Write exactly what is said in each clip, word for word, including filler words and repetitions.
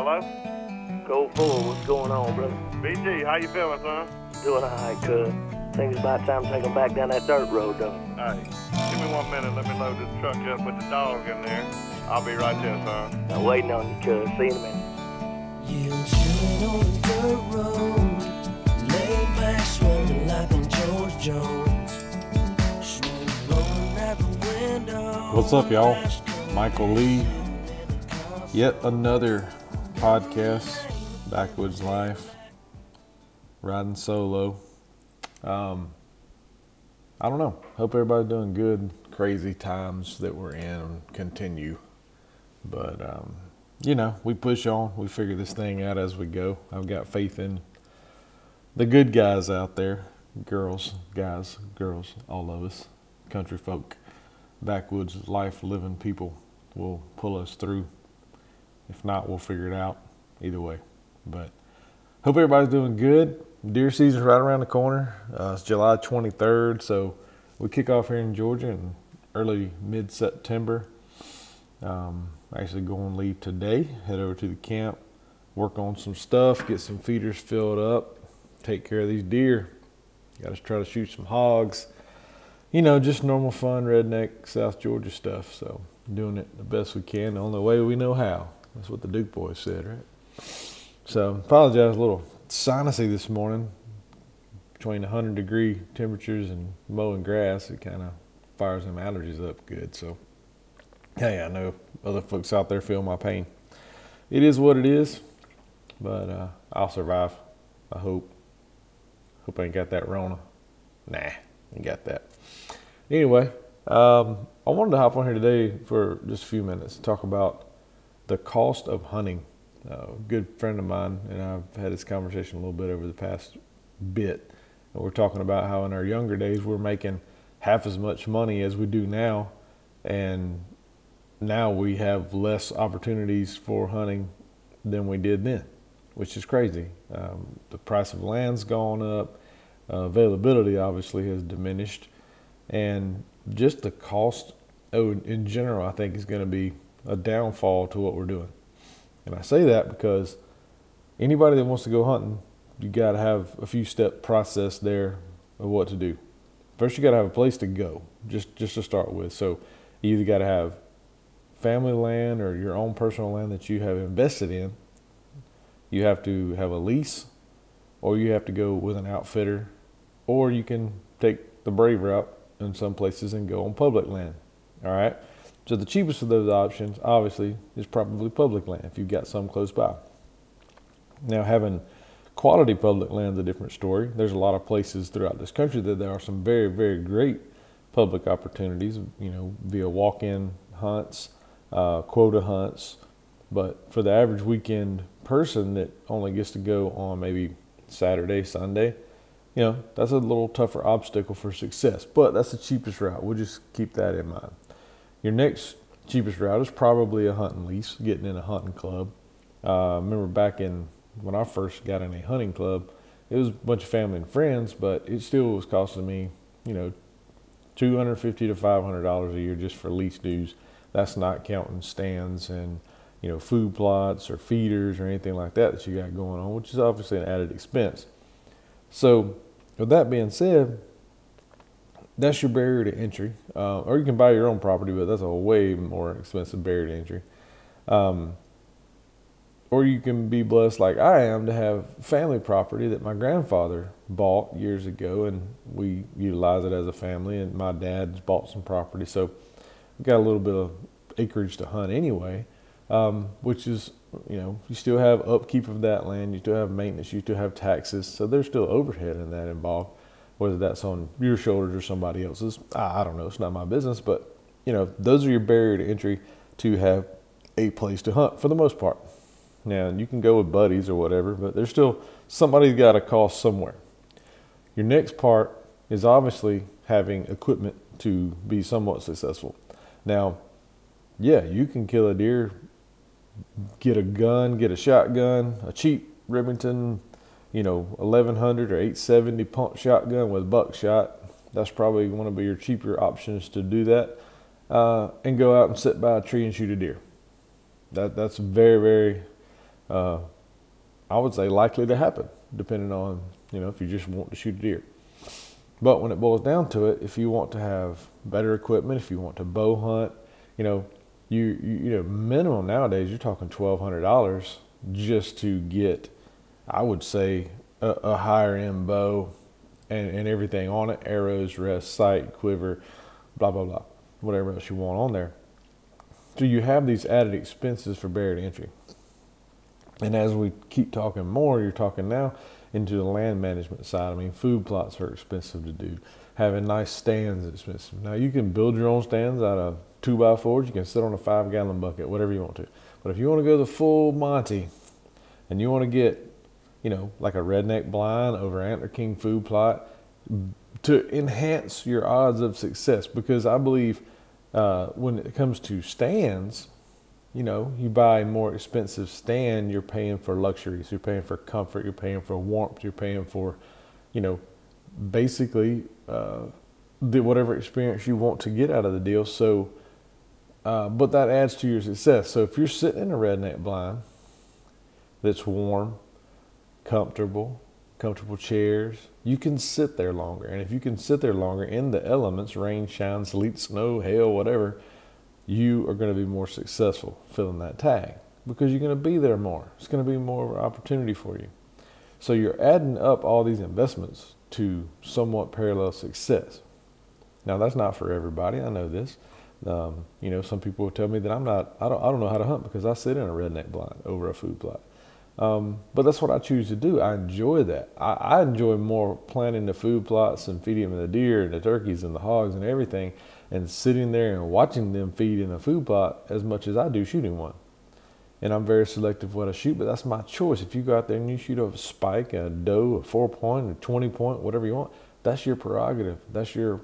Hello? Go forward, what's going on, brother? B G, how you feeling, son? Doing all right, cuz. Think it's about time to take him back down that dirt road, though. Hey, give me one minute, let me load this truck up with the dog in there. I'll be right there, son. I'm waiting on you, cuz. See you in a minute. You shoot on the dirt road, lay back swimming like I'm George Jones. Shoot rolling out the window. What's up, y'all? Michael Lee. Yet another podcast, Backwoods Life, riding solo. Um, I don't know. Hope everybody's doing good. Crazy times that we're in continue. But, um, you know, we push on. We figure this thing out as we go. I've got faith in the good guys out there. Girls, guys, girls, all of us. Country folk, backwoods life living people will pull us through. If not, we'll figure it out either way. But hope everybody's doing good. Deer season's right around the corner. Uh, it's July twenty-third, so we kick off here in Georgia in early mid-September. Um, actually going to leave today, head over to the camp, work on some stuff, get some feeders filled up, take care of these deer. Got to try to shoot some hogs. You know, just normal fun, redneck, South Georgia stuff. So doing it the best we can, the only way we know how. That's what the Duke boys said, right? So, apologize, a little sinusy this morning. Between one hundred degree temperatures and mowing grass, it kind of fires them allergies up good. So, hey, I know other folks out there feel my pain. It is what it is, but uh, I'll survive, I hope. Hope I ain't got that Rona. Nah, ain't got that. Anyway, um, I wanted to hop on here today for just a few minutes to talk about the cost of hunting. Uh, a good friend of mine and I've had this conversation a little bit over the past bit. And we're talking about how in our younger days we're making half as much money as we do now, and now we have less opportunities for hunting than we did then, which is crazy. Um, the price of land's gone up, uh, availability obviously has diminished, and just the cost in general I think is going to be a downfall to what we're doing. And I say that because anybody that wants to go hunting, you got to have a few step process there of what to do. First, you got to have a place to go, just just to start with. So you either got to have family land or your own personal land that you have invested in. You have to have a lease, or you have to go with an outfitter, or you can take the brave route in some places and go on public land. All right. So the cheapest of those options, obviously, is probably public land if you've got some close by. Now, having quality public land is a different story. There's a lot of places throughout this country that there are some very, very great public opportunities, you know, via walk-in hunts, uh, quota hunts. But for the average weekend person that only gets to go on maybe Saturday, Sunday, you know, that's a little tougher obstacle for success. But that's the cheapest route. We'll just keep that in mind. Your next cheapest route is probably a hunting lease, getting in a hunting club. Uh, I remember back in when I first got in a hunting club, it was a bunch of family and friends, but it still was costing me, you know, two hundred fifty dollars to five hundred dollars a year just for lease dues. That's not counting stands and, you know, food plots or feeders or anything like that that you got going on, which is obviously an added expense. So with that being said, that's your barrier to entry, uh, or you can buy your own property, but that's a way more expensive barrier to entry. Um, or you can be blessed like I am to have family property that my grandfather bought years ago, and we utilize it as a family, and my dad's bought some property. So we've got a little bit of acreage to hunt anyway, um, which is, you know, you still have upkeep of that land, you still have maintenance, you still have taxes, so there's still overhead in that involved. Whether that's on your shoulders or somebody else's, I don't know. It's not my business, but, you know, those are your barrier to entry to have a place to hunt for the most part. Now, you can go with buddies or whatever, but there's still somebody's got a cost somewhere. Your next part is obviously having equipment to be somewhat successful. Now, yeah, you can kill a deer, get a gun, get a shotgun, a cheap Remington, you know, eleven hundred or eight seventy pump shotgun with buckshot. That's probably one of your cheaper options to do that. Uh, and go out and sit by a tree and shoot a deer. That That's very, very uh, I would say likely to happen, depending on, you know, if you just want to shoot a deer. But when it boils down to it, if you want to have better equipment, if you want to bow hunt, you know, you you, you know, minimum nowadays, you're talking twelve hundred dollars just to get, I would say, a, a higher end bow and, and everything on it, arrows, rest, sight, quiver, blah, blah, blah, whatever else you want on there. So you have these added expenses for barrier to entry. And as we keep talking more, you're talking now into the land management side. I mean, food plots are expensive to do. Having nice stands is expensive. Now, you can build your own stands out of two by fours. You can sit on a five gallon bucket, whatever you want to. But if you want to go the full Monty and you want to get, you know, like a redneck blind over Antler King food plot to enhance your odds of success, because I believe uh, when it comes to stands, you know, you buy a more expensive stand, you're paying for luxuries, you're paying for comfort, you're paying for warmth, you're paying for, you know, basically uh, the whatever experience you want to get out of the deal. So, uh, but that adds to your success. So if you're sitting in a redneck blind that's warm, comfortable, comfortable chairs, you can sit there longer. And if you can sit there longer in the elements, rain, shine, sleet, snow, hail, whatever, you are going to be more successful filling that tag because you're going to be there more. It's going to be more of an opportunity for you. So you're adding up all these investments to somewhat parallel success. Now, that's not for everybody. I know this. Um, you know, some people will tell me that I'm not, I don't, I don't know how to hunt because I sit in a redneck blind over a food plot. Um, but that's what I choose to do. I enjoy that. I, I enjoy more planting the food plots and feeding them the deer and the turkeys and the hogs and everything, and sitting there and watching them feed in a food plot as much as I do shooting one. And I'm very selective what I shoot, but that's my choice. If you go out there and you shoot a spike, a doe, a four point, a twenty point, whatever you want, that's your prerogative. That's your,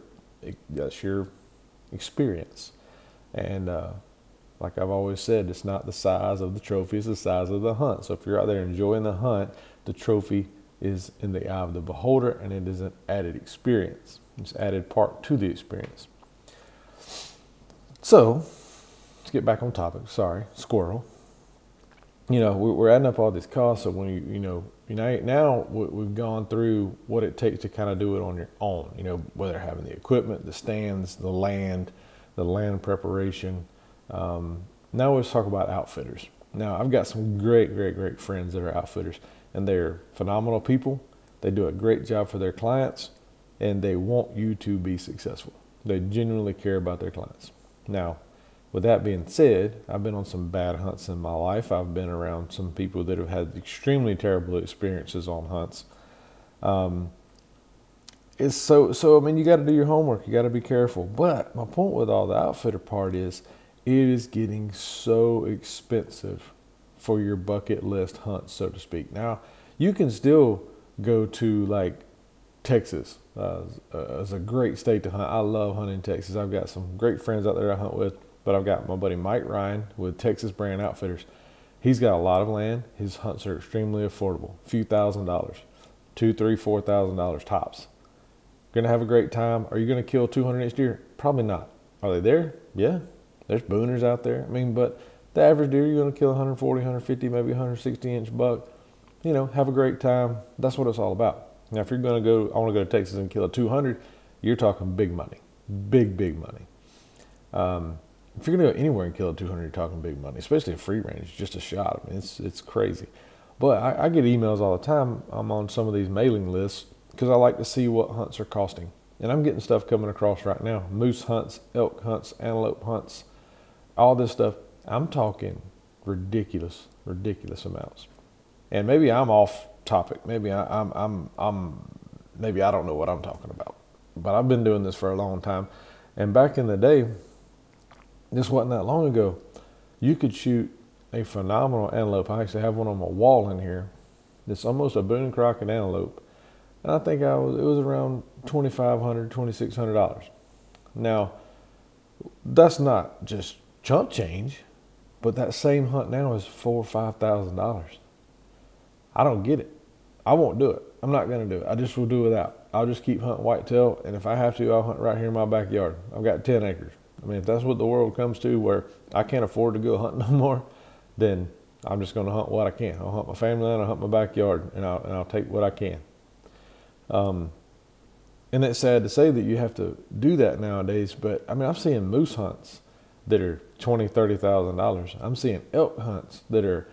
that's your experience. And, uh, like I've always said, it's not the size of the trophy, it's the size of the hunt. So if you're out there enjoying the hunt, the trophy is in the eye of the beholder, and it is an added experience. It's added part to the experience. So let's get back on topic. Sorry, squirrel. You know, we're adding up all these costs. So when you, you know, you know, now we've gone through what it takes to kind of do it on your own, you know, whether having the equipment, the stands, the land, the land preparation. Um, now let's talk about outfitters. Now, I've got some great, great, great friends that are outfitters, and they're phenomenal people. They do a great job for their clients, and they want you to be successful. They genuinely care about their clients. Now, with that being said, I've been on some bad hunts in my life. I've been around some people that have had extremely terrible experiences on hunts. Um, it's so, so, I mean, you got to do your homework. You got to be careful. But my point with all the outfitter part is, it is getting so expensive for your bucket list hunt, so to speak. Now, you can still go to like Texas. Uh, it's a great state to hunt. I love hunting Texas. I've got some great friends out there I hunt with, but I've got my buddy Mike Ryan with Texas Brand Outfitters. He's got a lot of land. His hunts are extremely affordable, a few thousand dollars, two, three, four thousand dollars tops. Gonna have a great time. Are you gonna kill two hundred next year? Probably not. Are they there? Yeah. There's booners out there. I mean, but the average deer, you're going to kill one forty, one fifty, maybe one sixty inch buck. You know, have a great time. That's what it's all about. Now, if you're going to go, I want to go to Texas and kill a two hundred, you're talking big money, big, big money. Um, if you're going to go anywhere and kill a two hundred, you're talking big money, especially in free range, just a shot. I mean, it's, it's crazy. But I, I get emails all the time. I'm on some of these mailing lists because I like to see what hunts are costing. And I'm getting stuff coming across right now. Moose hunts, elk hunts, antelope hunts, all this stuff. I'm talking ridiculous, ridiculous amounts. And maybe I'm off topic. Maybe I, I'm, I'm, I'm, maybe I don't know what I'm talking about, but I've been doing this for a long time. And back in the day, this wasn't that long ago, you could shoot a phenomenal antelope. I actually have one on my wall in here. It's almost a Boone Crockett antelope. And I think I was, it was around twenty-five hundred dollars, twenty-six hundred dollars. Now, that's not just chump change, but that same hunt now is four or five thousand dollars. I don't get it. I won't do it. I'm not gonna do it. I just will do without. I'll just keep hunting whitetail, and if I have to, I'll hunt right here in my backyard. I've got ten acres. I mean, if that's what the world comes to, where I can't afford to go hunt no more, then I'm just going to hunt what I can. I'll hunt my family land, I'll hunt my backyard, and I'll, and I'll take what I can. Um, and it's sad to say that you have to do that nowadays, but I mean, I'm seeing moose hunts that are twenty thousand, thirty thousand dollars. I'm seeing elk hunts that are,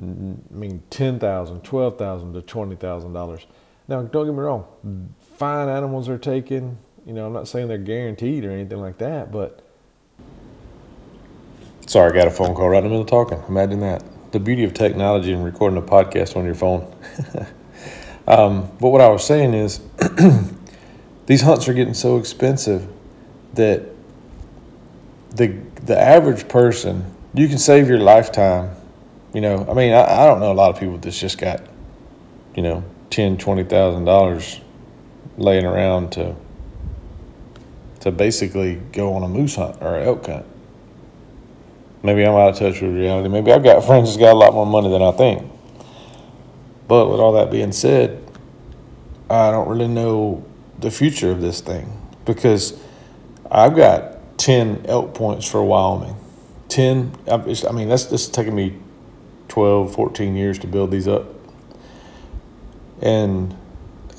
I mean, ten thousand, twelve thousand to twenty thousand dollars. Now, don't get me wrong, fine animals are taken. You know, I'm not saying they're guaranteed or anything like that, but. Sorry, I got a phone call right in the middle of talking. Imagine that. The beauty of technology and recording a podcast on your phone. um, but what I was saying is these hunts are getting so expensive that the the average person, you can save your lifetime. You know, I mean, I, I don't know a lot of people that's just got, you know, ten thousand, twenty thousand dollars laying around to to basically go on a moose hunt or an elk hunt. Maybe I'm out of touch with reality. Maybe I've got friends that's got a lot more money than I think. But with all that being said, I don't really know the future of this thing, because I've got ten elk points for Wyoming. ten, I mean, that's just taking me twelve, fourteen years to build these up. And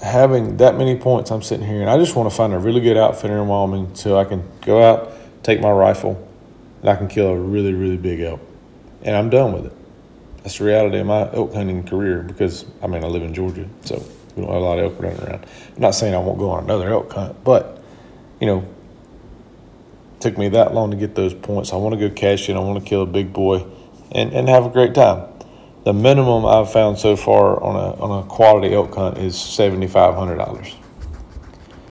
having that many points, I'm sitting here, and I just want to find a really good outfitter in Wyoming so I can go out, take my rifle, and I can kill a really, really big elk. And I'm done with it. That's the reality of my elk hunting career, because, I mean, I live in Georgia, so we don't have a lot of elk running around. I'm not saying I won't go on another elk hunt, but, you know, it took me that long to get those points. I want to go cash in. I want to kill a big boy and, and have a great time. The minimum I've found so far on a on a quality elk hunt is seven thousand five hundred dollars.